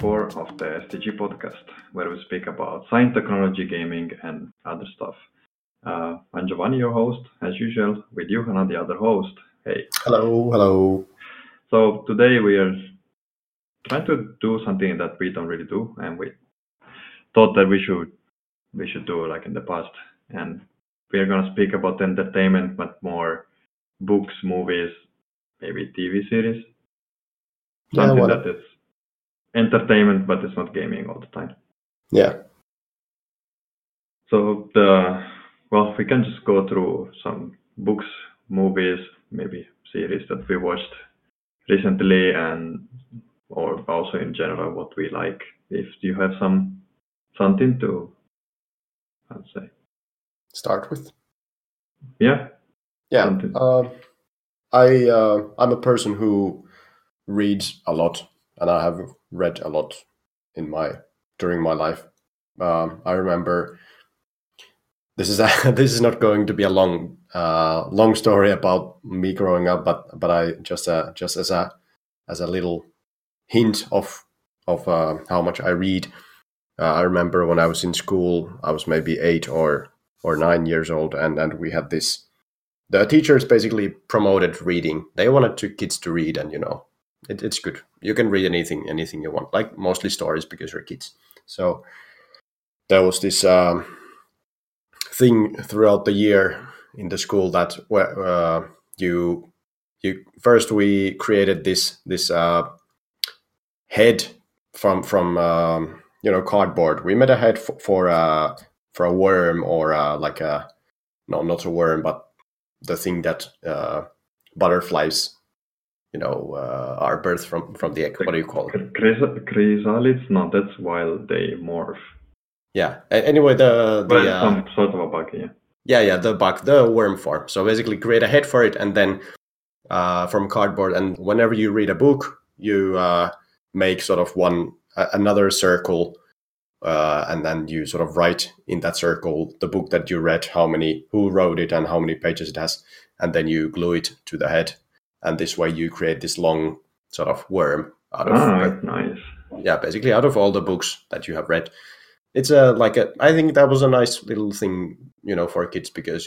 4 of the STG podcast, where we speak about science, technology, gaming, and other stuff. I'm Giovanni, your host, as usual, with Johanna, the other host. Hey. Hello. So today we are trying to do something that we don't really do, and we thought that we should do like in the past. And we are going to speak about entertainment, but more books, movies, maybe TV series. Something that is entertainment, but it's not gaming all the time. Yeah. So, we can just go through some books, movies, maybe series that we watched recently, and or also in general what we like. If you have something to, I'd say, start with. Yeah. I'm a person who reads a lot, and I have read a lot during my life. I remember this is not going to be a long story about me growing up, but I just as a little hint of how much I read. I remember when I was in school, I was maybe 8 or 9 years old, and we had this. The teachers basically promoted reading. They wanted kids to read, and it's good. You can read anything you want, like mostly stories because you're kids. So there was this thing throughout the year in the school that we created this head from cardboard. We made a head for a worm or not a worm, but the thing that butterflies are birthed from the egg. What do you call it? Chrysalids? No, that's while they morph. Yeah. Anyway, some sort of a bug. Yeah. Yeah. The bug, the worm form. So basically, create a head for it, and then from cardboard. And whenever you read a book, you make sort of another circle. And then you sort of write in that circle the book that you read, who wrote it, and how many pages it has, and then you glue it to the head, and this way you create this long sort of worm nice. Yeah, basically out of all the books that you have read. It's I think that was a nice little thing, for kids, because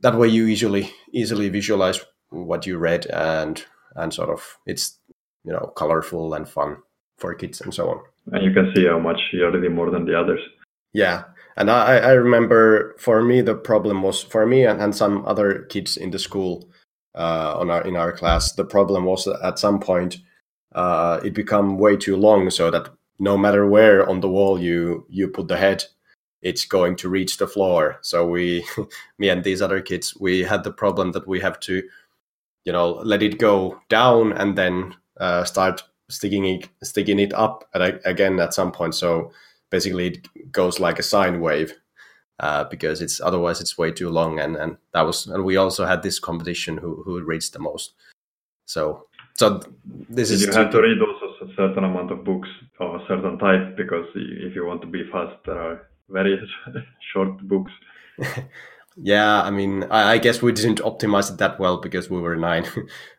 that way you easily visualize what you read, and sort of it's colorful and fun for kids and so on. And you can see how much you're reading more than the others. Yeah. And I remember for me, the problem was, for me and some other kids in the school, in our class, the problem was that at some point it became way too long, so that no matter where on the wall you put the head, it's going to reach the floor. So me and these other kids, we had the problem that we have to, let it go down and then start sticking it up again at some point. So basically it goes like a sine wave, because otherwise it's way too long. And that was, and we also had this competition who reads the most. So this is. You have to read also a certain amount of books of a certain type, because if you want to be fast, there are very short books. Yeah, I mean, I guess we didn't optimize it that well because we were 9.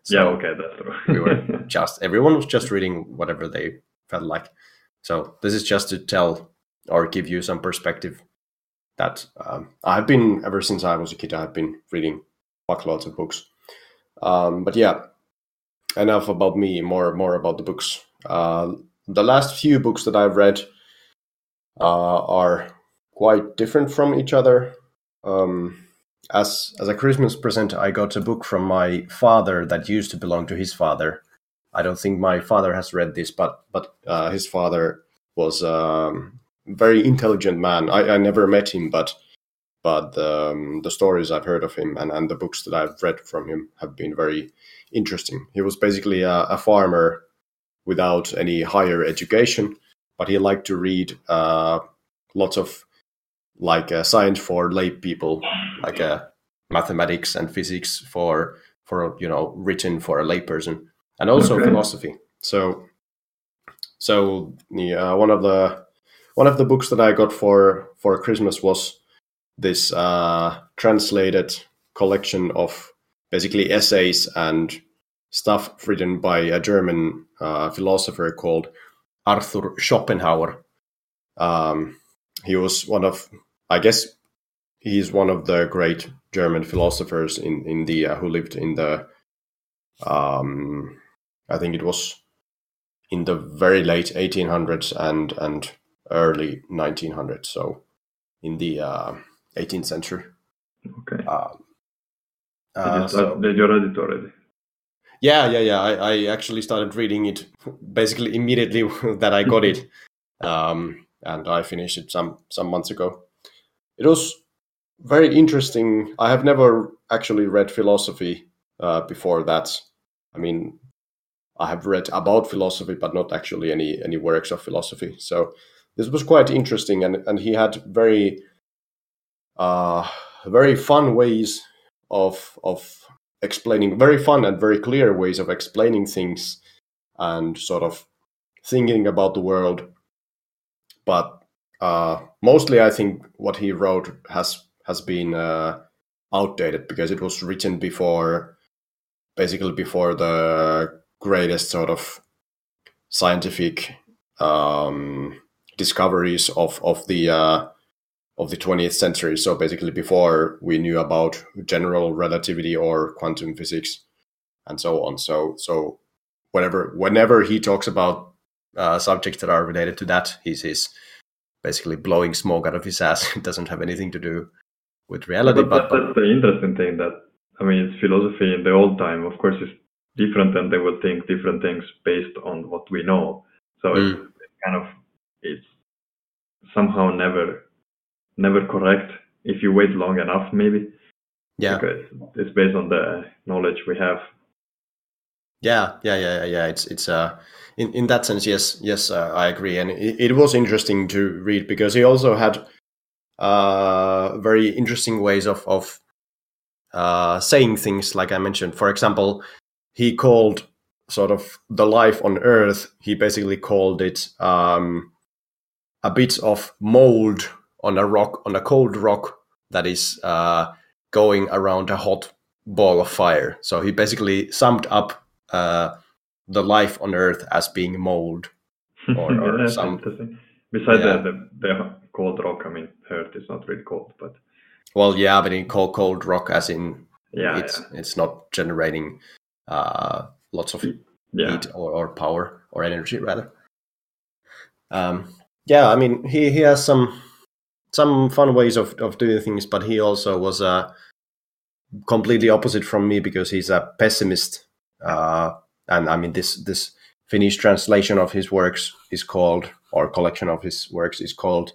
So yeah, okay, that's true. We were everyone was just reading whatever they felt like. So this is just to tell or give you some perspective that I've been, ever since I was a kid, I've been reading lots of books. But yeah, enough about me, more about the books. The last few books that I've read are quite different from each other. As a Christmas present, I got a book from my father that used to belong to his father. I don't think my father has read this, but his father was a very intelligent man. I never met him, but the stories I've heard of him and the books that I've read from him have been very interesting. He was basically a farmer without any higher education, but he liked to read lots of science for lay people, mathematics and physics for written for a lay person, and also philosophy. So yeah, one of the books that I got for Christmas was this translated collection of basically essays and stuff written by a German philosopher called Arthur Schopenhauer. He was one of, I guess, he's one of the great German philosophers in India who lived in the, I think it was in the very late 1800s and early 1900s, so in the 18th century. Okay. So did you read it already? Yeah. I actually started reading it basically immediately that I got it, and I finished it some months ago. It was very interesting. I have never actually read philosophy before that. I mean, I have read about philosophy, but not actually any works of philosophy. So this was quite interesting, and he had very fun ways of explaining, very fun and very clear ways of explaining things and sort of thinking about the world. But mostly I think what he wrote has been outdated, because it was written before the greatest sort of scientific discoveries of the 20th century. So basically before we knew about general relativity or quantum physics and so on. So whenever he talks about subjects that are related to that, he's basically blowing smoke out of his ass. It doesn't have anything to do with reality. But that's the interesting thing, that, I mean, it's philosophy in the old time. Of course, it's different, and they will think different things based on what we know. So it's somehow never correct if you wait long enough, maybe. Yeah, because it's based on the knowledge we have. Yeah. It's in that sense, yes, I agree. And it was interesting to read, because he also had very interesting ways of saying things, like I mentioned. For example, he called sort of the life on Earth, he basically called it a bit of mold on a rock, on a cold rock that is going around a hot ball of fire. So he basically summed up the life on Earth as being mold, or something. Besides the cold rock, I mean, Earth is not really cold, but but in cold rock, as in it's not generating lots of heat or power or energy, rather. I mean, he has some fun ways of doing things, but he also was completely opposite from me, because he's a pessimist. And I mean, this Finnish translation of his works is called, or collection of his works is called,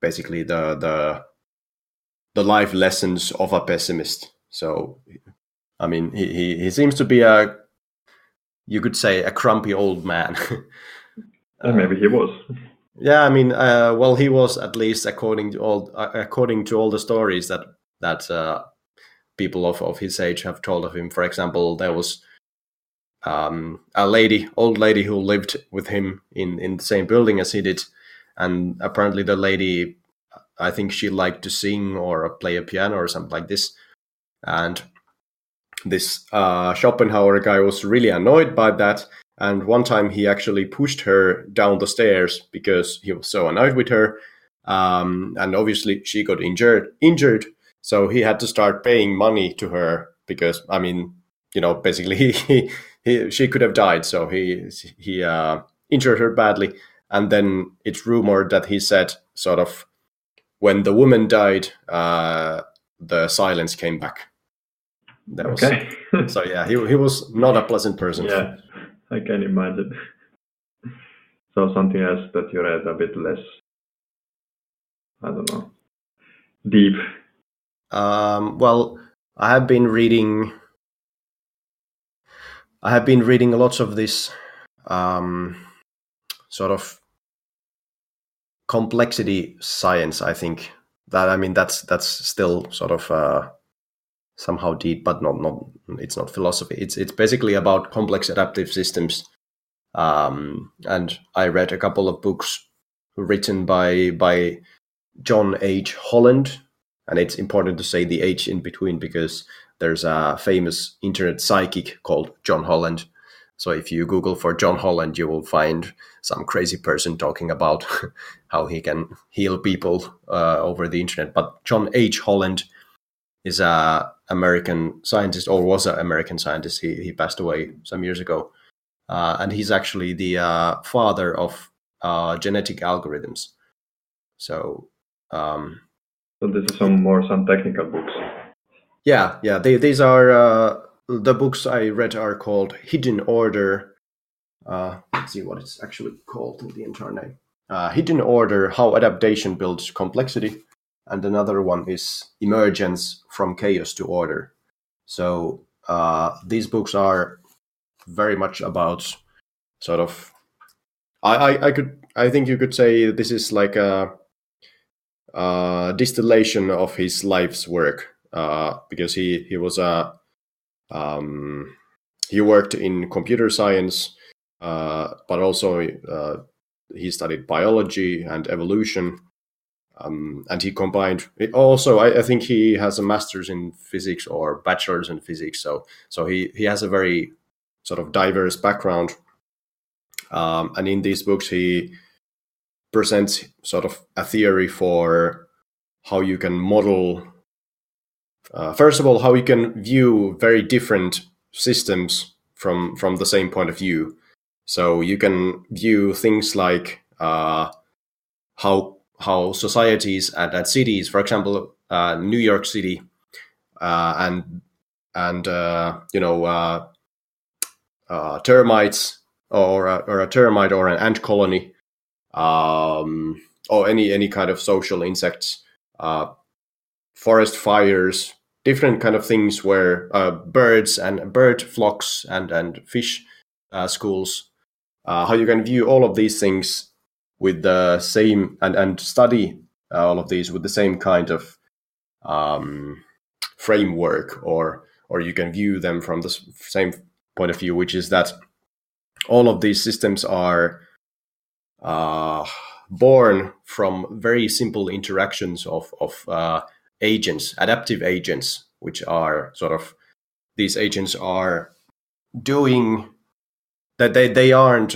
basically the life lessons of a pessimist. So, I mean, he seems to be you could say a grumpy old man. Maybe he was. Yeah, I mean, he was, at least according to all the stories that people of his age have told of him. For example, there was old lady who lived with him in the same building as he did, and apparently the lady, I think she liked to sing or play a piano or something like this, and this Schopenhauer guy was really annoyed by that. And one time he actually pushed her down the stairs because he was so annoyed with her. And obviously she got injured. So he had to start paying money to her, because, I mean, you know, basically she could have died. So he injured her badly. And then it's rumored that he said, sort of, when the woman died, the silence came back. That was, okay. So yeah, he was not a pleasant person. Yeah. I can imagine. So something else that you read a bit less, I don't know, deep. I have been reading lots of this sort of complexity science. I think that, I mean, that's still sort of somehow deep, but not it's not philosophy. It's basically about complex adaptive systems. And I read a couple of books written by John H. Holland, and it's important to say the H in between, because there's a famous internet psychic called John Holland, So if you Google for John Holland, you will find some crazy person talking about how he can heal people over the internet. But John H. Holland is an American scientist, or was an American scientist. He passed away some years ago. And he's actually the father of genetic algorithms. So, so this is some technical books. Yeah. These are the books I read are called Hidden Order. Let's see what it's actually called in the entire name. Hidden Order: How Adaptation Builds Complexity, and another one is Emergence from Chaos to Order. So these books are very much about sort of. I think you could say this is like a distillation of his life's work, because he was a he worked in computer science, but also he studied biology and evolution, and he combined. Also, I think he has a master's in physics or bachelor's in physics. So he has a very sort of diverse background. And in these books, he presents sort of a theory for how you can model, first of all, how you can view very different systems from the same point of view. So you can view things like how societies and cities, for example, New York City, termites. Or a termite or an ant colony, or any kind of social insects, forest fires, different kind of things where birds and bird flocks and fish schools, how you can view all of these things with the same and study all of these with the same kind of framework, or you can view them from the same point of view, which is that all of these systems are born from very simple interactions of agents, adaptive agents, which are sort of, these agents are doing that they aren't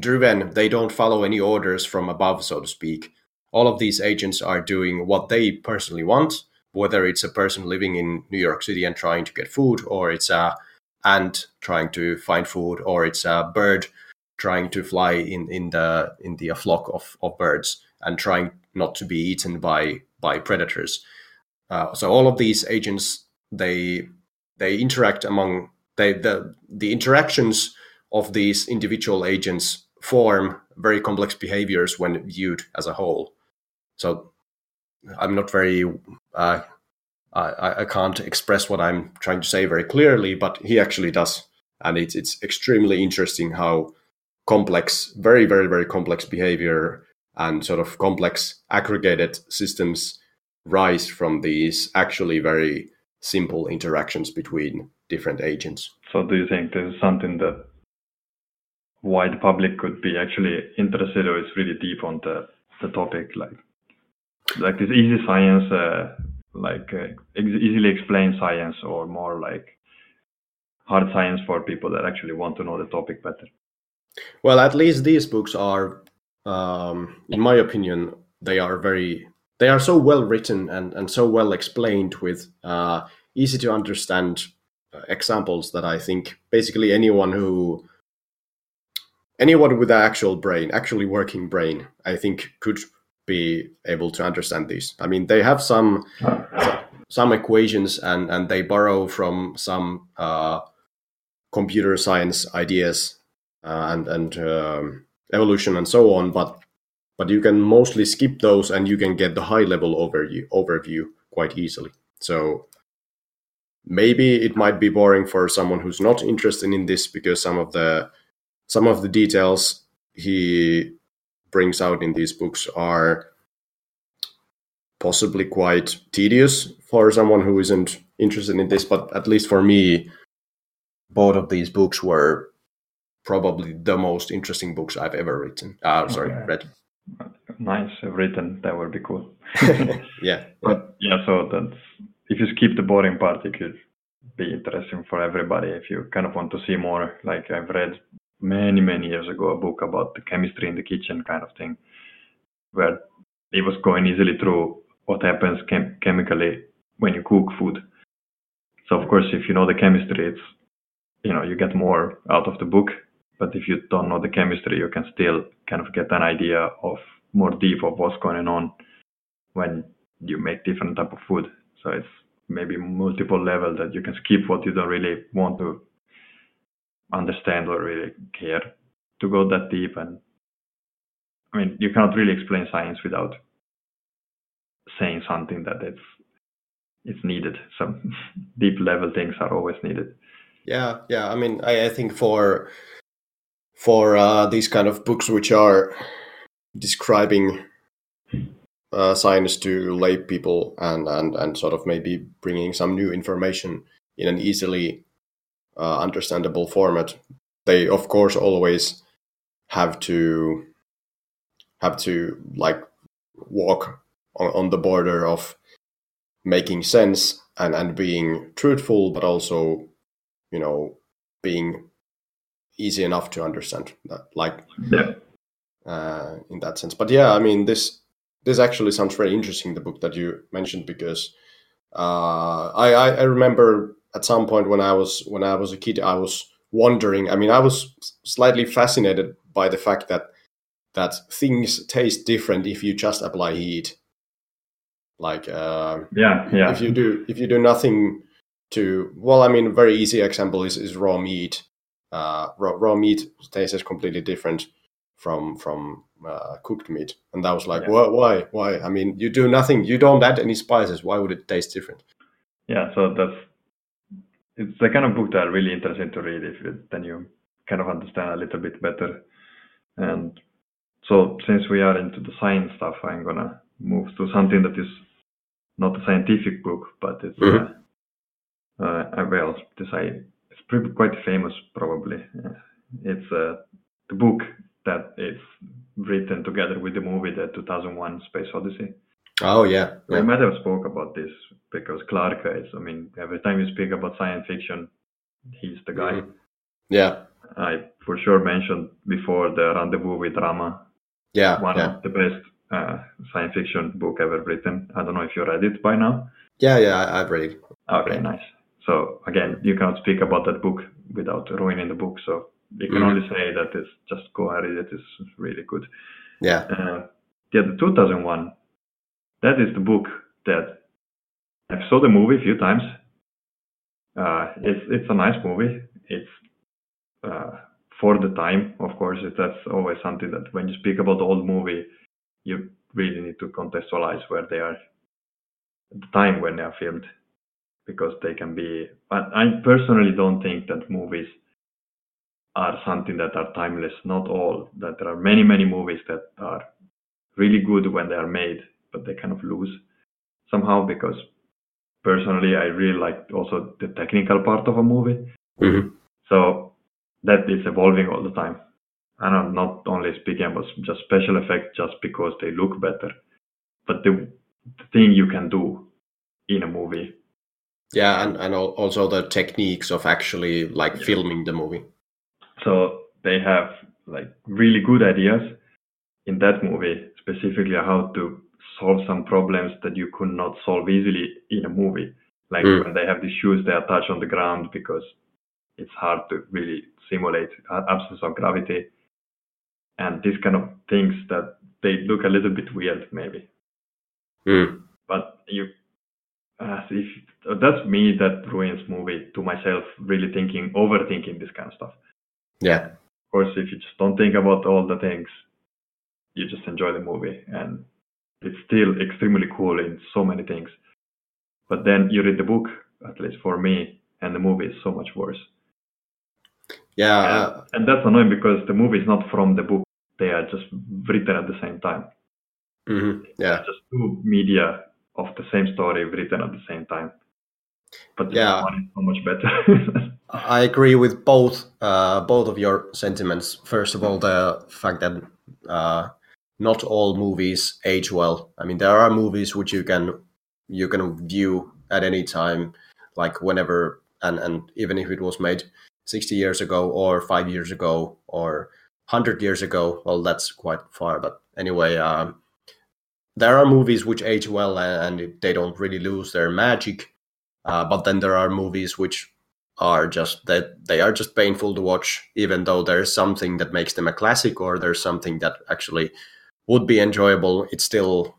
driven, they don't follow any orders from above, so to speak. All of these agents are doing what they personally want, whether it's a person living in New York City and trying to get food, or it's a ant trying to find food, or it's a bird trying to fly in the flock of birds and trying not to be eaten by predators. So all of these agents, they interact among the interactions of these individual agents form very complex behaviors when viewed as a whole. So I'm not very I can't express what I'm trying to say very clearly, but he actually does. And it's extremely interesting how complex, very, very, very complex behavior and sort of complex aggregated systems rise from these actually very simple interactions between different agents. So do you think this is something that wide public could be actually interested, or is really deep on the topic? Like this easy science... easily explain science, or more like hard science for people that actually want to know the topic better? Well, at least these books are, in my opinion, they are so well written and so well explained with easy to understand examples that I think basically anyone with an actually working brain, I think could be able to understand these. I mean, they have some equations and they borrow from some computer science ideas and evolution and so on. But you can mostly skip those and you can get the high level overview quite easily. So maybe it might be boring for someone who's not interested in this, because some of the details he brings out in these books are possibly quite tedious for someone who isn't interested in this, but at least for me, both of these books were probably the most interesting books I've ever read. Nice, written, that would be cool. Yeah. But yeah, so that's, if you skip the boring part, you could be interesting for everybody if you kind of want to see more. Like I've read many years ago a book about the chemistry in the kitchen kind of thing, where it was going easily through what happens chemically when you cook food. So of course, if you know the chemistry, it's, you know, you get more out of the book. But if you don't know the chemistry, you can still kind of get an idea of more deep of what's going on when you make different type of food. So it's maybe multiple level that you can skip what you don't really want to understand or really care to go that deep. And I mean, you cannot really explain science without saying something that it's needed. Some deep level things are always needed. Yeah. I mean, I think for these kind of books which are describing science to lay people and sort of maybe bringing some new information in an easily understandable format, they of course always have to like walk on the border of making sense and being truthful, but also, you know, being easy enough to understand that, like, yeah. In that sense. But yeah, I mean, this actually sounds very interesting, the book that you mentioned, because I remember at some point when I was a kid, I was wondering. I mean, I was slightly fascinated by the fact that things taste different if you just apply heat. Like, yeah. If you do nothing to, well, I mean, a very easy example is raw meat. Raw meat tastes completely different from cooked meat, and that was like, yeah. Why? I mean, you do nothing, you don't add any spices. Why would it taste different? Yeah, so it's the kind of book that are really interesting to read then you kind of understand a little bit better. And so, since we are into the science stuff, I'm gonna move to something that is not a scientific book, but it's it's pretty quite famous, probably. It's the book that is written together with the movie, the 2001 Space Odyssey. Oh, yeah. I might have spoke about this because Clark is, I mean, every time you speak about science fiction, he's the guy. Mm-hmm. Yeah. I for sure mentioned before the Rendezvous with Rama. Yeah. One of the best science fiction book ever written. I don't know if you read it by now. Yeah, I've read it. Okay, nice. So again, you cannot speak about that book without ruining the book. So you can only say that it's just go and read it. It's really good. Yeah. The 2001, that is the book that I saw the movie a few times. It's a nice movie. It's for the time, of course. That's always something that when you speak about the old movie, you really need to contextualize where they are at the time when they are filmed, because they can be. But I personally don't think that movies are something that are timeless. Not all. That there are many movies that are really good when they are made, but they kind of lose somehow, because personally I really like also the technical part of a movie. Mm-hmm. So that is evolving all the time. And I'm not only speaking about just special effects just because they look better, but the thing you can do in a movie. Yeah, and also the techniques of actually like filming the movie. So they have like really good ideas in that movie, specifically how to solve some problems that you could not solve easily in a movie. Like when they have the shoes they attach on the ground because it's hard to really simulate absence of gravity. And these kind of things that they look a little bit weird maybe. Mm. But you... that's me that ruins movie to myself, really overthinking this kind of stuff. Yeah. Of course, if you just don't think about all the things, you just enjoy the movie. And it's still extremely cool in so many things. But then you read the book, at least for me, and the movie is so much worse. Yeah. And that's annoying because the movie is not from the book. They are just written at the same time. Mm-hmm. Yeah. It's just two media of the same story written at the same time. But this one is so much better. I agree with both of your sentiments. First of all, the fact that not all movies age well. I mean, there are movies which you can view at any time, like whenever And even if it was made 60 years ago or 5 years ago or 100 years ago, well, that's quite far. But anyway, there are movies which age well and they don't really lose their magic. But then there are movies which are just that they are just painful to watch, even though there is something that makes them a classic or there's something that actually would be enjoyable. It's still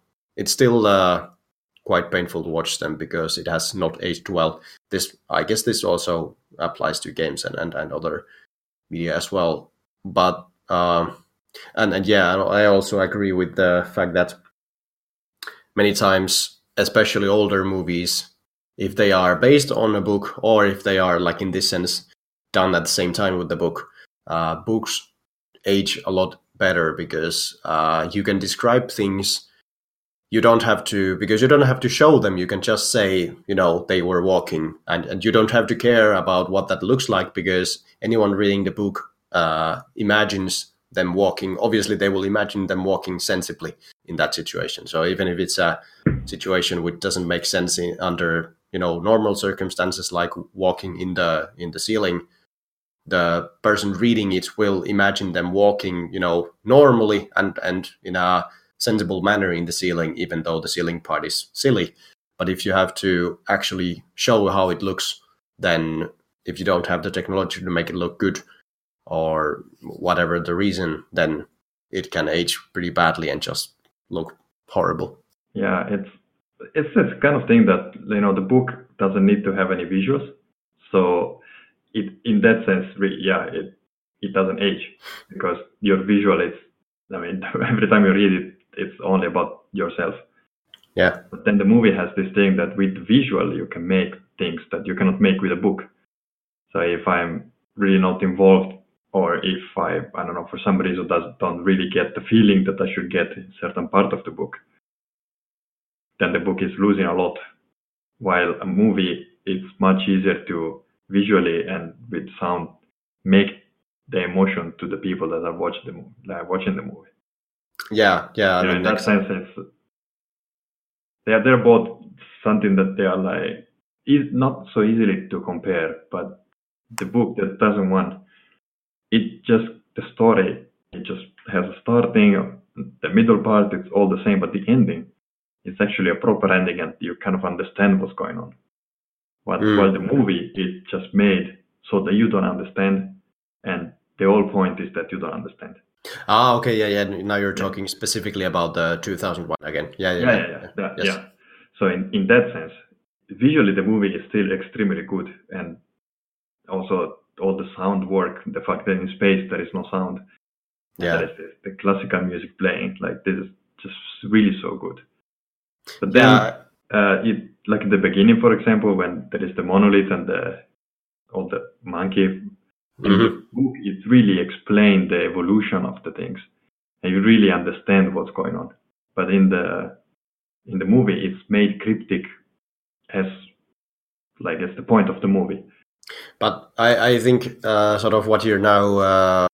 quite painful to watch them because it has not aged well. I guess this also applies to games and other media as well. But I also agree with the fact that many times, especially older movies, if they are based on a book or if they are, like in this sense, done at the same time with the book, books age a lot better because you can describe things. You don't have to show them. You can just say, they were walking, and you don't have to care about what that looks like because anyone reading the book imagines them walking. Obviously, they will imagine them walking sensibly in that situation. So even if it's a situation which doesn't make sense under normal circumstances, like walking in the ceiling, the person reading it will imagine them walking, normally and in a sensible manner in the ceiling, even though the ceiling part is silly. But if you have to actually show how it looks, then if you don't have the technology to make it look good or whatever the reason, then it can age pretty badly and just look horrible. Yeah, it's this kind of thing that, the book doesn't need to have any visuals. So it, in that sense, it doesn't age because your visual is, every time you read it, it's only about yourself. Yeah. But then the movie has this thing that with visual, you can make things that you cannot make with a book. So if I'm really not involved, or if I don't know, for some reason don't really get the feeling that I should get in certain part of the book, then the book is losing a lot. While a movie, it's much easier to visually and with sound make the emotion to the people that are watching the movie. Yeah. In that sense, it's, they're both something that they are like, is not so easily to compare, but the book that doesn't want, it just, the story, it just has a starting, the middle part, it's all the same, but the ending, it's actually a proper ending and you kind of understand what's going on. While the movie, it's just made so that you don't understand, and the whole point is that you don't understand. Ah, okay, yeah. Now you're talking specifically about the 2001 again. Yeah. Yes. Yeah. So in that sense, visually the movie is still extremely good, and also all the sound work, the fact that in space there is no sound, there is the classical music playing, like this is just really so good. But then, it, like in the beginning, for example, when there is the monolith and all the monkey. In the book, it really explains the evolution of the things, and you really understand what's going on. But in the movie, it's made cryptic, as the point of the movie. But I think sort of what you're now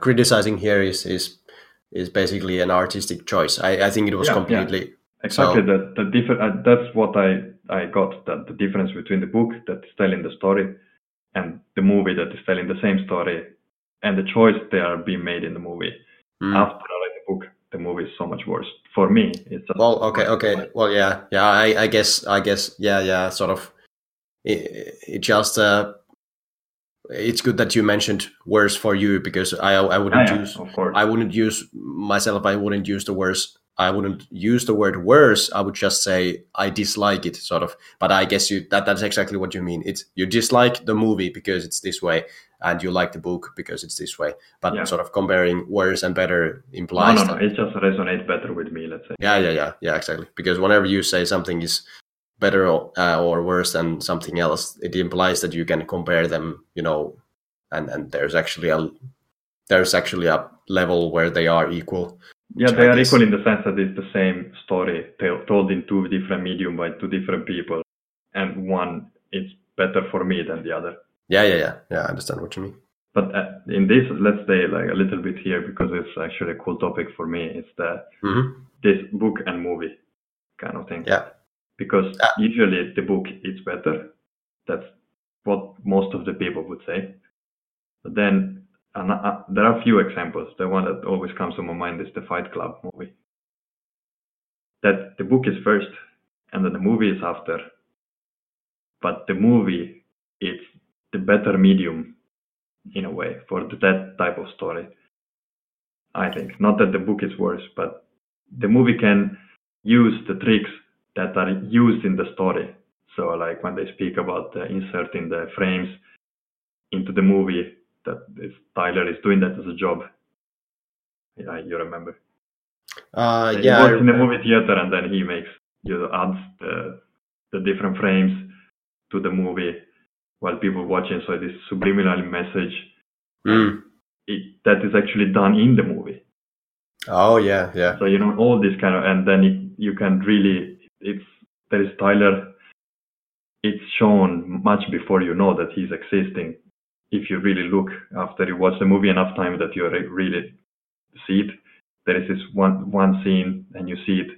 criticizing here is basically an artistic choice. I think it was completely exactly so. That's what I got, that the difference between the book that's telling the story and the movie that is telling the same story, and the choice they are being made in the movie. After I read the book, the movie is so much worse for me. It's just Well, I guess. Sort of. It's good that you mentioned worse for you because I wouldn't use the worse. I wouldn't use the word worse. I would just say I dislike it, sort of. But I guess that's exactly what you mean. It's you dislike the movie because it's this way, and you like the book because it's this way. But sort of comparing worse and better implies no. It just resonates better with me, let's say. Yeah, exactly. Because whenever you say something is better or worse than something else, it implies that you can compare them, and there's actually a level where they are equal. Yeah, they are equal in the sense that it's the same story told in two different medium by two different people, and one is better for me than the other. Yeah, I understand what you mean. But in this, let's stay like a little bit here because it's actually a cool topic for me. It's the this book and movie kind of thing. Yeah. Because usually the book is better. That's what most of the people would say. But then there are a few examples. The one that always comes to my mind is the Fight Club movie. That the book is first and then the movie is after. But the movie, it's the better medium in a way for that type of story, I think. Not that the book is worse, but the movie can use the tricks that are used in the story. So like when they speak about inserting the frames into the movie, that is, Tyler is doing that as a job. Yeah, you remember. He works in the movie theater and then he adds the different frames to the movie while people watching. So this subliminal message, that is actually done in the movie. Oh, yeah, yeah. So, all this kind of, and then you can really, there is Tyler, it's shown much before you know that he's existing. If you really look after you watch the movie enough time that you really see it, there is this one scene and you see it,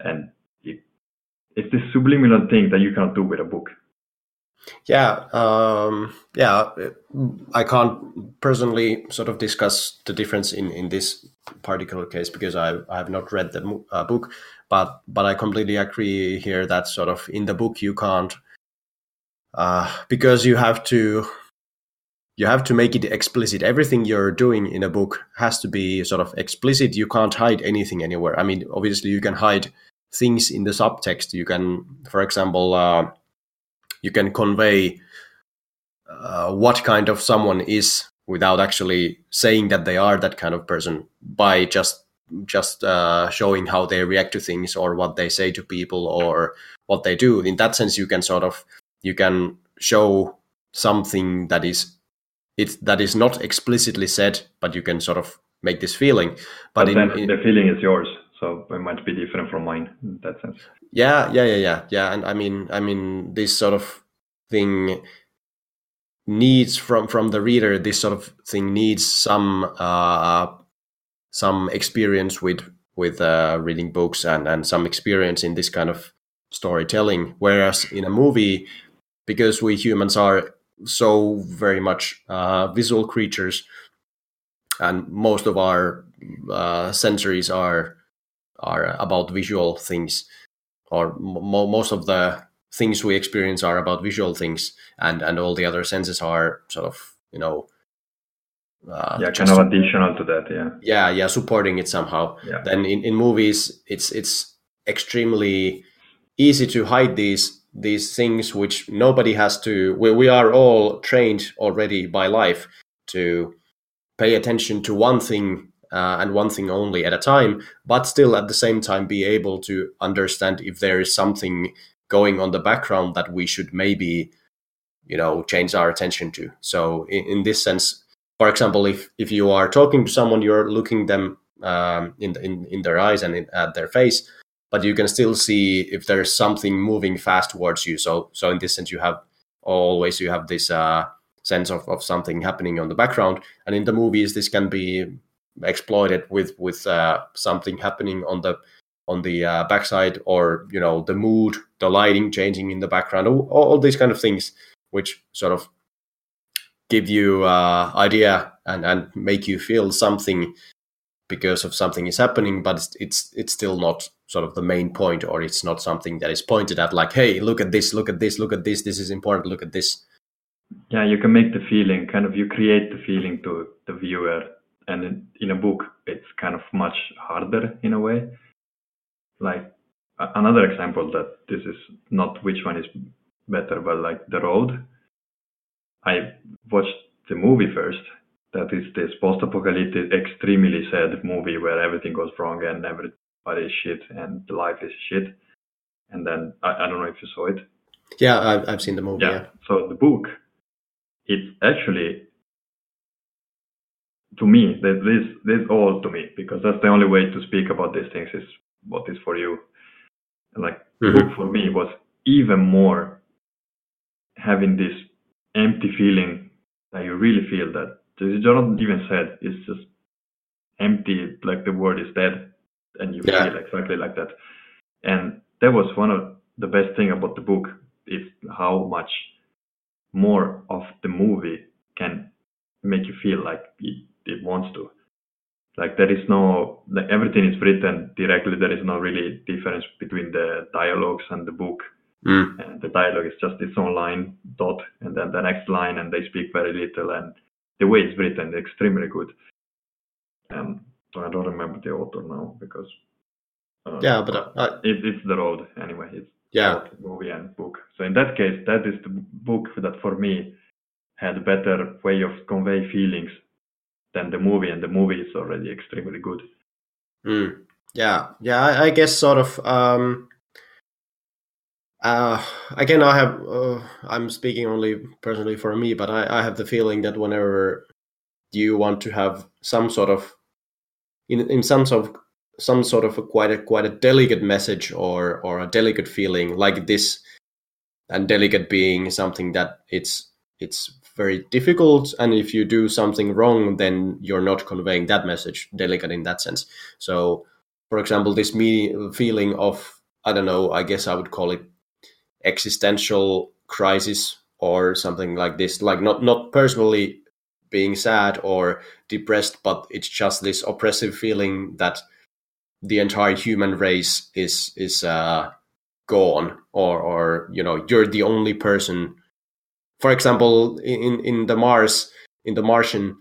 and it's this subliminal thing that you can't do with a book. Yeah, I can't personally sort of discuss the difference in this particular case because I have not read the book, but I completely agree here that sort of in the book you can't, because you have to make it explicit. Everything you're doing in a book has to be sort of explicit. You can't hide anything anywhere. I mean, obviously you can hide things in the subtext. You can, for example, you can convey what kind of someone is without actually saying that they are that kind of person by just showing how they react to things or what they say to people or what they do. In that sense, you can show something that is not explicitly said, but you can sort of make this feeling. But then the feeling is yours. So it might be different from mine in that sense. Yeah. And I mean, this sort of thing needs from the reader. This sort of thing needs some experience with reading books and some experience in this kind of storytelling. Whereas in a movie, because we humans are so very much visual creatures, and most of our sensories are about visual things, or most of the things we experience are about visual things, and all the other senses are sort of kind of additional to that, supporting it somehow. Yeah. Then in movies, it's extremely easy to hide these things which nobody has to. We are all trained already by life to pay attention to one thing. And one thing only at a time, but still at the same time be able to understand if there is something going on the background that we should maybe, change our attention to. So in this sense, for example, if you are talking to someone, you're looking them in their eyes and at their face, but you can still see if there is something moving fast towards you. So in this sense, you have this sense of something happening on the background, and in the movies this can be exploited with something happening on the backside, or the mood, the lighting changing in the background, all these kind of things which sort of give you idea and make you feel something because of something is happening, but it's still not sort of the main point, or it's not something that is pointed at like, hey, look at this, this is important, look at this. Yeah, you can make the feeling, kind of you create the feeling to the viewer. And in a book, it's kind of much harder in a way. Like another example that this is not which one is better, but like The Road. I watched the movie first. That is this post-apocalyptic, extremely sad movie where everything goes wrong and everybody is shit and life is shit. And then I don't know if you saw it. Yeah, I've seen the movie. Yeah. So the book, it's actually... to me, this all to me, because that's the only way to speak about these things is what is for you. Like, book for me was even more having this empty feeling that you really feel that it's not even sad, it's just empty, like the world is dead, and you feel exactly like that. And that was one of the best thing about the book, is how much more of the movie can make you feel like it wants to. Like there is no, everything is written directly. There is no really difference between the dialogues and the book. Mm. And the dialogue is just its own line, dot, and then the next line, and they speak very little. And the way it's written, extremely good. So I don't remember the author now because. It's The Road anyway. It's movie and book. So in that case, that is the book that for me had a better way of convey feelings than the movie, and the movie is already extremely good. Mm. Yeah. I guess sort of. Again, I have. I'm speaking only personally for me, but I have the feeling that whenever you want to have some sort of, in some sort of quite a delicate message or a delicate feeling like this, and delicate being something that it's very difficult, and if you do something wrong, then you're not conveying that message, delicate in that sense. So, for example, this feeling of, I don't know, I guess I would call it existential crisis or something like this, like not personally being sad or depressed, but it's just this oppressive feeling that the entire human race is gone, or you know, you're the only person. For example, in the Martian,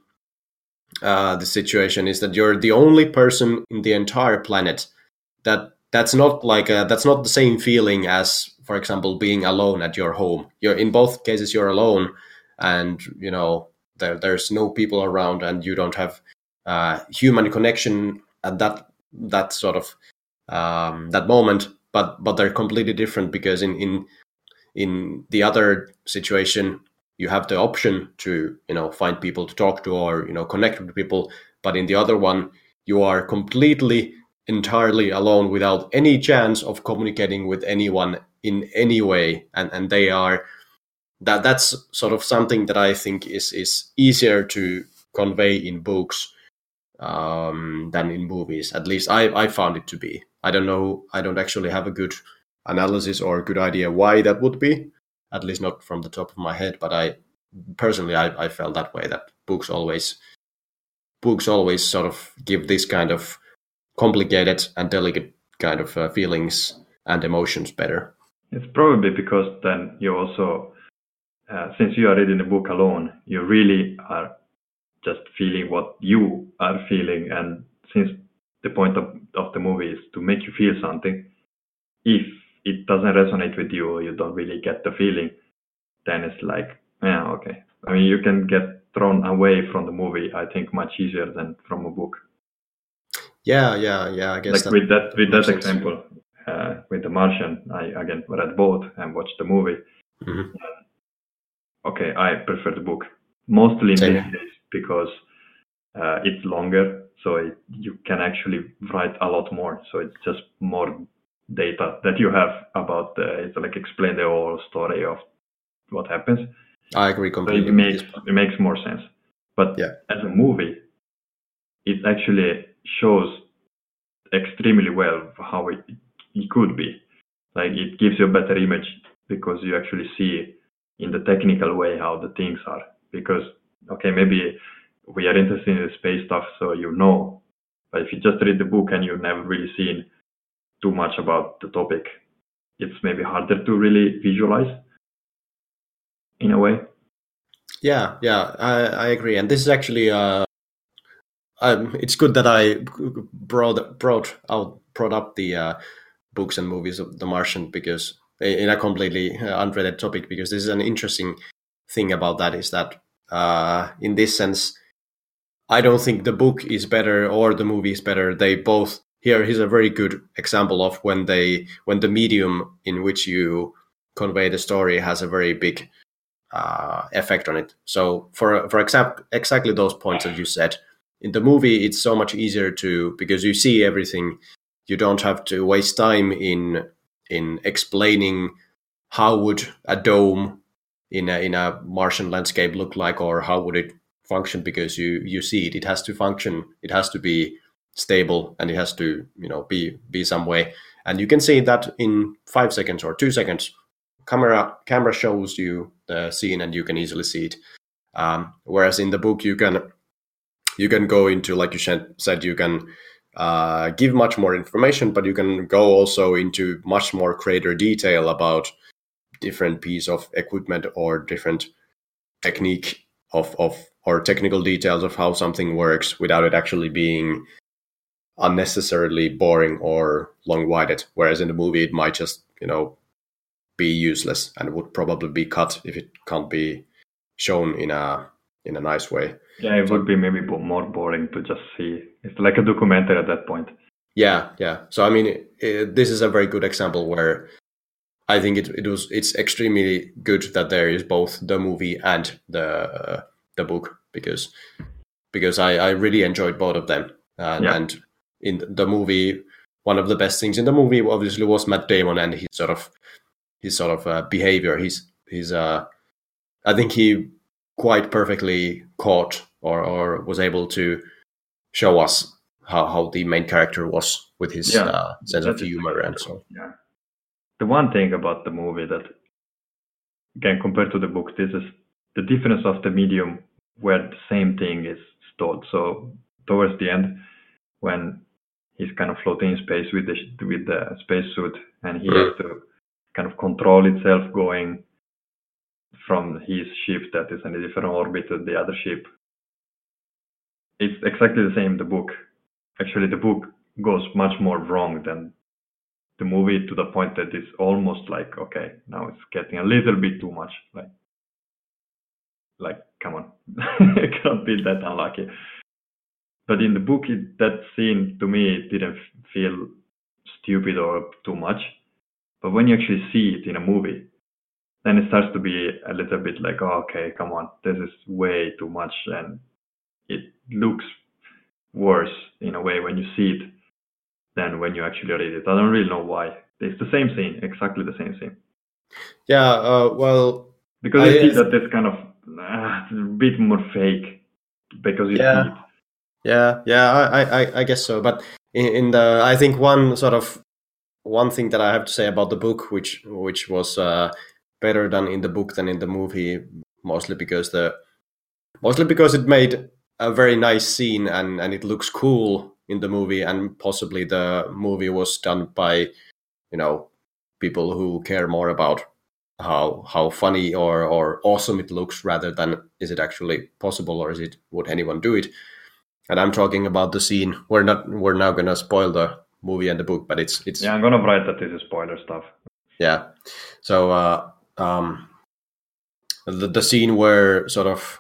the situation is that you're the only person in the entire planet. That's not the same feeling as, for example, being alone at your home. In both cases, you're alone, and you know there's no people around, and you don't have human connection at that sort of that moment. But they're completely different because in the other situation, you have the option to, you know, find people to talk to or, you know, connect with people. But in the other one, you are completely, entirely alone without any chance of communicating with anyone in any way. And they are, that's sort of something that I think is easier to convey in books than in movies. At least I found it to be. I don't know. I don't actually have a good analysis or a good idea why that would be, at least not from the top of my head, but I personally felt that way, that books always sort of give this kind of complicated and delicate kind of feelings and emotions better. It's probably because then you also, since you are reading the book alone, you really are just feeling what you are feeling, and since the point of the movie is to make you feel something, if it doesn't resonate with you, or you don't really get the feeling, then it's like, yeah, okay. I mean, you can get thrown away from the movie, I think, much easier than from a book. Yeah. I guess like that with that example, with The Martian, I again read both and watched the movie. Mm-hmm. Okay, I prefer the book mostly in this case because it's longer, so you can actually write a lot more. So it's just more data that you have about it's like explain the whole story of what happens. I agree completely. So it makes more sense. But as a movie, it actually shows extremely well how it could be. Like it gives you a better image because you actually see in the technical way how the things are. Because okay, maybe we are interested in the space stuff, so you know. But if you just read the book and you've never really seen too much about the topic, it's maybe harder to really visualize in a way. I agree, and this is actually it's good that I brought up the books and movies of The Martian, because in a completely unrelated topic, because this is an interesting thing about that, is that in this sense I don't think the book is better or the movie is better. They both. Here is a very good example of when the medium in which you convey the story has a very big effect on it. So for exactly those points that you said, in the movie it's so much easier because you see everything. You don't have to waste time in explaining how would a dome in a Martian landscape look like, or how would it function, because you see it. It has to function. It has to be stable, and it has to, you know, be some way, and you can see that in 5 seconds or 2 seconds camera shows you the scene and you can easily see it. Whereas in the book, you can go into, like you said, you can give much more information, but you can go also into much more greater detail about different piece of equipment or different technique or technical details of how something works without it actually being unnecessarily boring or long-winded. Whereas in the movie, it might just, be useless and would probably be cut if it can't be shown in a nice way. Yeah, it would be maybe more boring to just see. It's like a documentary at that point. Yeah. So I mean, this is a very good example where I think it's extremely good that there is both the movie and the book, because I really enjoyed both of them. And in the movie, one of the best things in the movie obviously was Matt Damon and his sort of behavior. I think he quite perfectly caught or was able to show us how the main character was with his sense of humor and so on. Yeah. The one thing about the movie that, again, compared to the book, this is the difference of the medium where the same thing is stored. So towards the end, when he's kind of floating in space with the spacesuit, and he has to kind of control itself going from his ship that is in a different orbit to the other ship. It's exactly the same in the book. Actually, the book goes much more wrong than the movie, to the point that it's almost like, okay, now it's getting a little bit too much. Like come on, it can't be that unlucky. But in the book, that scene, to me, it didn't feel stupid or too much. But when you actually see it in a movie, then it starts to be a little bit like, oh, okay, come on, this is way too much. And it looks worse in a way when you see it than when you actually read it. I don't really know why. It's the same scene, exactly the same scene. Yeah, well... Because I see that it's kind of a bit more fake. Because you see it. Yeah, I guess so. But I think one thing that I have to say about the book, which was better done in the book than in the movie, mostly because it made a very nice scene and it looks cool in the movie, and possibly the movie was done by people who care more about how funny or awesome it looks rather than is it actually possible or would anyone do it. And I'm talking about the scene. We're now gonna spoil the movie and the book, but it's. Yeah, I'm gonna write that this is spoiler stuff. Yeah, so the scene where sort of,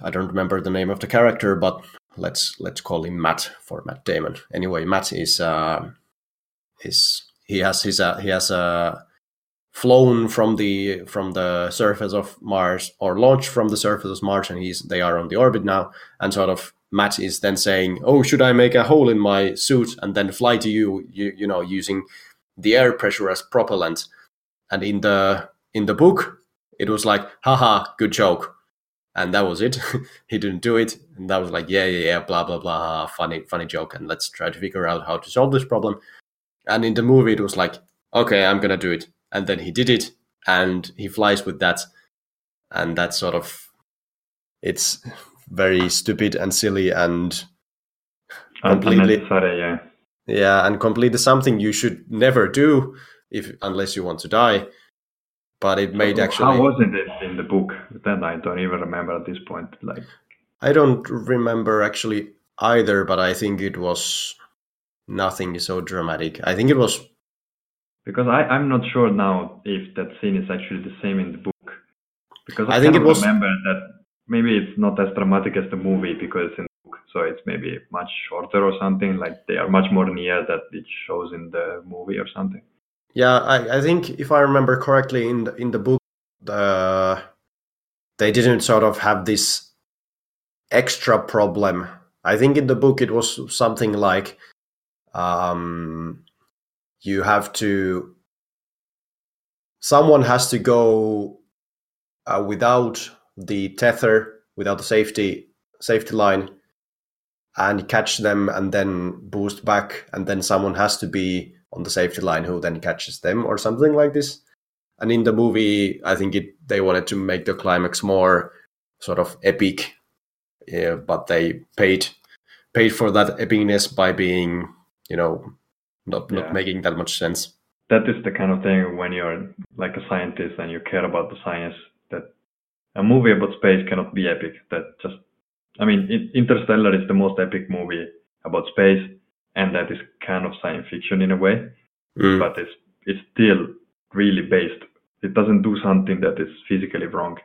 I don't remember the name of the character, but let's call him Matt for Matt Damon. Anyway, Matt has flown from the surface of Mars, or launched from the surface of Mars, and they are on the orbit now, and sort of Matt is then saying, oh, should I make a hole in my suit and then fly to you using the air pressure as propellant. And in the book it was like, haha, good joke, and that was it. He didn't do it, and that was like yeah, blah blah blah, funny joke, and let's try to figure out how to solve this problem. And in the movie it was like, okay, I'm gonna do it. And then he did it, and he flies with that. And that's sort of, it's very stupid and silly and completely... Yeah, and completely something you should never do unless you want to die. But it made actually... How wasn't it in the book? Then I don't even remember at this point. I don't remember actually either, but I think it was nothing so dramatic. I think it was... Because I'm not sure now if that scene is actually the same in the book. Because I think remember that maybe it's not as dramatic as the movie because it's in the book, so it's maybe much shorter or something. Like they are much more near that it shows in the movie or something. Yeah, I think if I remember correctly, in the book, they didn't sort of have this extra problem. I think in the book it was something like... someone has to go without the tether, without the safety line, and catch them and then boost back. And then someone has to be on the safety line who then catches them or something like this. And in the movie, I think they wanted to make the climax more sort of epic, but they paid for that epicness by being, not making that much sense. That is the kind of thing when you're like a scientist and you care about the science, that a movie about space cannot be epic. Interstellar is the most epic movie about space, and that is kind of science fiction in a way, but it's still really based. It doesn't do something that is physically wrong.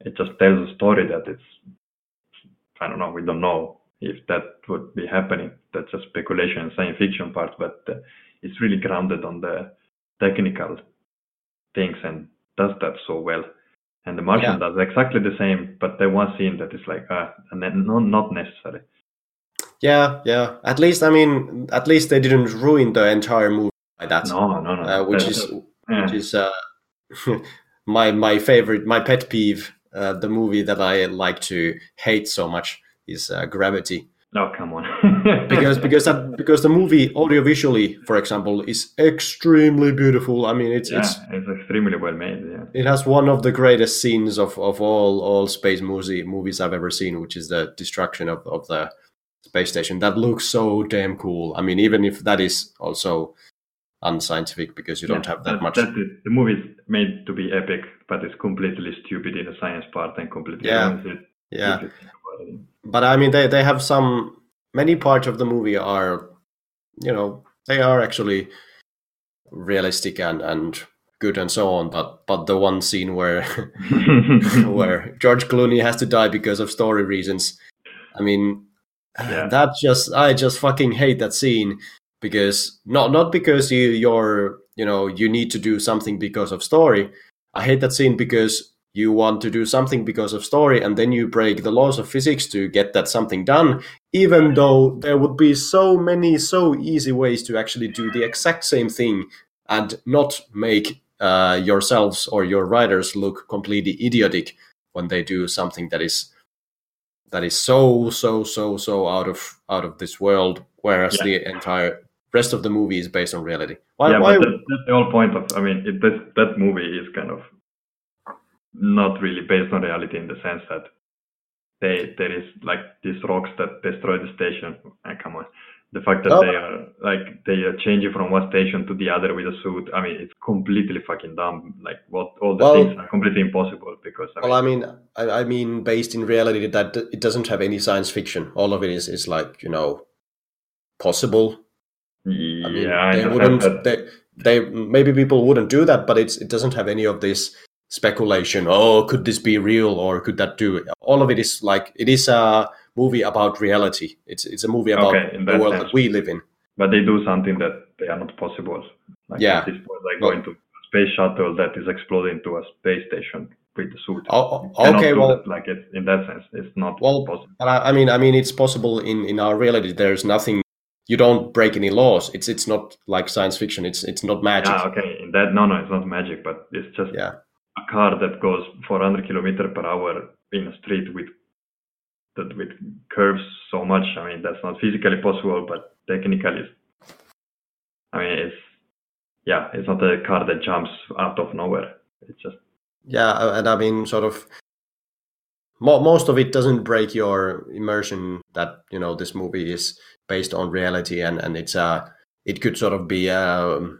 It just tells a story that it's, I don't know, we don't know if that would be happening. That's a speculation and science fiction part, but it's really grounded on the technical things and does that so well. And The Martian does exactly the same, but the one scene that is like, and then not necessary. Yeah. At least they didn't ruin the entire movie by that. No. Which is my favorite, my pet peeve. The movie that I like to hate so much is Gravity. Oh, come on! because the movie audiovisually, for example, is extremely beautiful. It's extremely well made. Yeah. It has one of the greatest scenes of all space movies I've ever seen, which is the destruction of the space station. That looks so damn cool. Even if that is also unscientific, because you don't have that much. The movie is made to be epic, but it's completely stupid in the science part and completely stupid. But they have many parts of the movie are, they are actually realistic and good and so on. But the one scene where where George Clooney has to die because of story reasons, I just fucking hate that scene, because not because you need to do something because of story. I hate that scene because you want to do something because of story, and then you break the laws of physics to get that something done, even though there would be so easy ways to actually do the exact same thing and not make yourselves or your writers look completely idiotic when they do something that is so out of this world, whereas the entire rest of the movie is based on reality. Why? That's the whole point of, that movie is kind of not really based on reality, in the sense that there is like these rocks that destroy the station. Come on, the fact that they are changing from one station to the other with a suit. It's completely fucking dumb. Like things are completely impossible because. Based in reality, that it doesn't have any science fiction. All of it is like possible. Yeah, maybe people wouldn't do that, but it doesn't have any of this speculation. Oh, could this be real, or could that do it? All of it is like, it is a movie about reality. It's a movie about the world that we live in. But they do something that they are not possible. At this point, going to a space shuttle that is exploding to a space station with the suit. In that sense, it's not possible. It's possible in our reality. There's nothing. You don't break any laws. It's not like science fiction. It's not magic. In that, no, it's not magic, but it's just a car that goes 400 kilometers per hour in a street with curves so much. That's not physically possible, but technically, it's not a car that jumps out of nowhere. It's just most of it doesn't break your immersion that this movie is based on reality, and it's it could sort of be in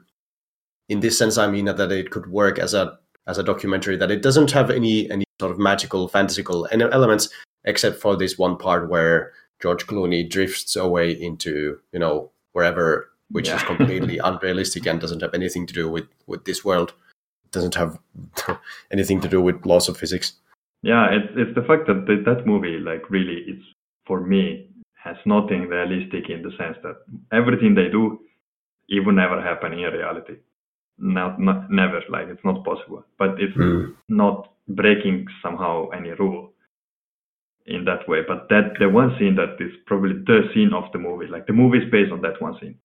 this sense. That it could work as a documentary, that it doesn't have any sort of magical, fantastical elements, except for this one part where George Clooney drifts away into, wherever, which is completely unrealistic and doesn't have anything to do with this world. It doesn't have anything to do with laws of physics. Yeah, it's the fact that that movie, like, really, it's, for me, has nothing realistic, in the sense that everything they do, it will never happen in reality. Never, like, it's not possible, but it's not breaking somehow any rule in that way. But that the one scene that is probably the scene of the movie, like the movie is based on that one scene,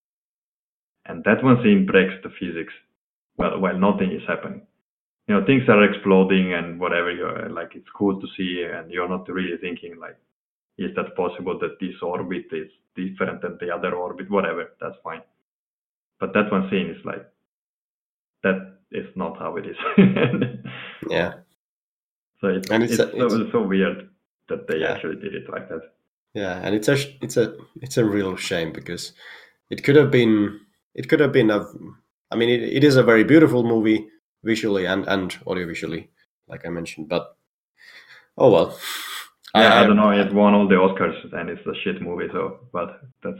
and that one scene breaks the physics while nothing is happening. Things are exploding and whatever, you're like, it's cool to see, and you're not really thinking like, is that possible that this orbit is different than the other orbit, whatever, that's fine. But that one scene is like, that is not how it is. Yeah. So it's so weird that they actually did it like that. Yeah, and it's a real shame, because it could have been I mean, it is a very beautiful movie visually and audiovisually, like I mentioned, but oh well. Yeah, I don't know. It won all the Oscars, and it's a shit movie. So, but that's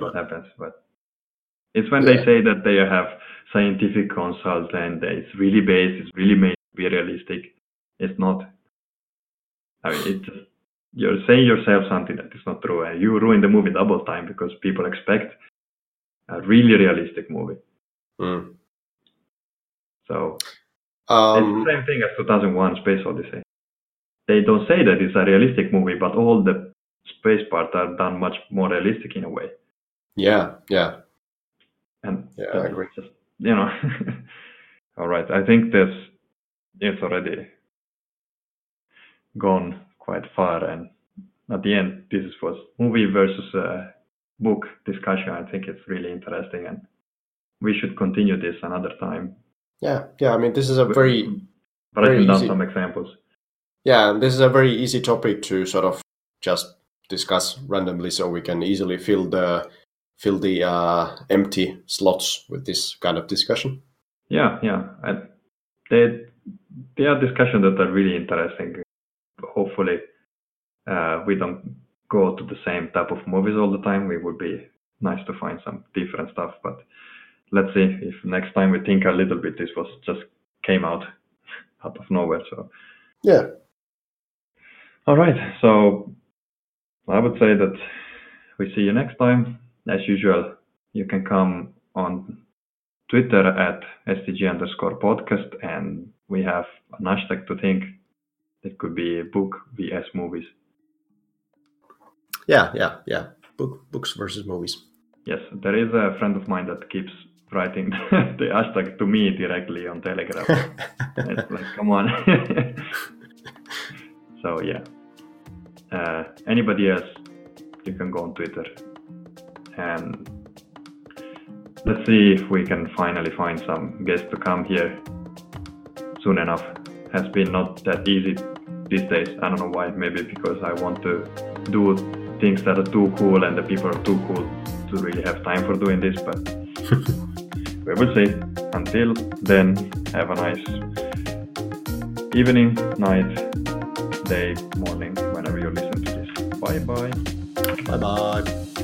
what happens. But it's when they say that they have scientific consult and it's really based, it's really made to be realistic. It's not. I mean, you're saying yourself something that is not true, and you ruin the movie double time because people expect a really realistic movie. Mm. So it's the same thing as 2001 Space Odyssey. They don't say that it's a realistic movie, but all the space parts are done much more realistic in a way. Yeah. And I agree. Just, all right. I think it's already gone quite far. And at the end, this was movie versus book discussion. I think it's really interesting, and we should continue this another time. Yeah. I mean, this is a very. But very I can down some examples. Yeah, and this is a very easy topic to sort of just discuss randomly, so we can easily fill the empty slots with this kind of discussion. Yeah. And they are discussions that are really interesting. Hopefully, we don't go to the same type of movies all the time. It would be nice to find some different stuff, but let's see if next time we think a little bit. This was just came out of nowhere, so yeah. All right, so I would say that we see you next time. As usual, you can come on Twitter at STG_podcast, and we have a hashtag to think. It could be book vs movies. Yeah. Books versus movies. Yes, there is a friend of mine that keeps writing the hashtag to me directly on Telegram. It's like, come on. So yeah. Anybody else, you can go on Twitter. And let's see if we can finally find some guests to come here soon enough. Has been not that easy these days. I don't know why. Maybe because I want to do things that are too cool, and the people are too cool to really have time for doing this, but we will see. Until then, have a nice evening, night, day, morning, whenever you listen to this. Bye bye.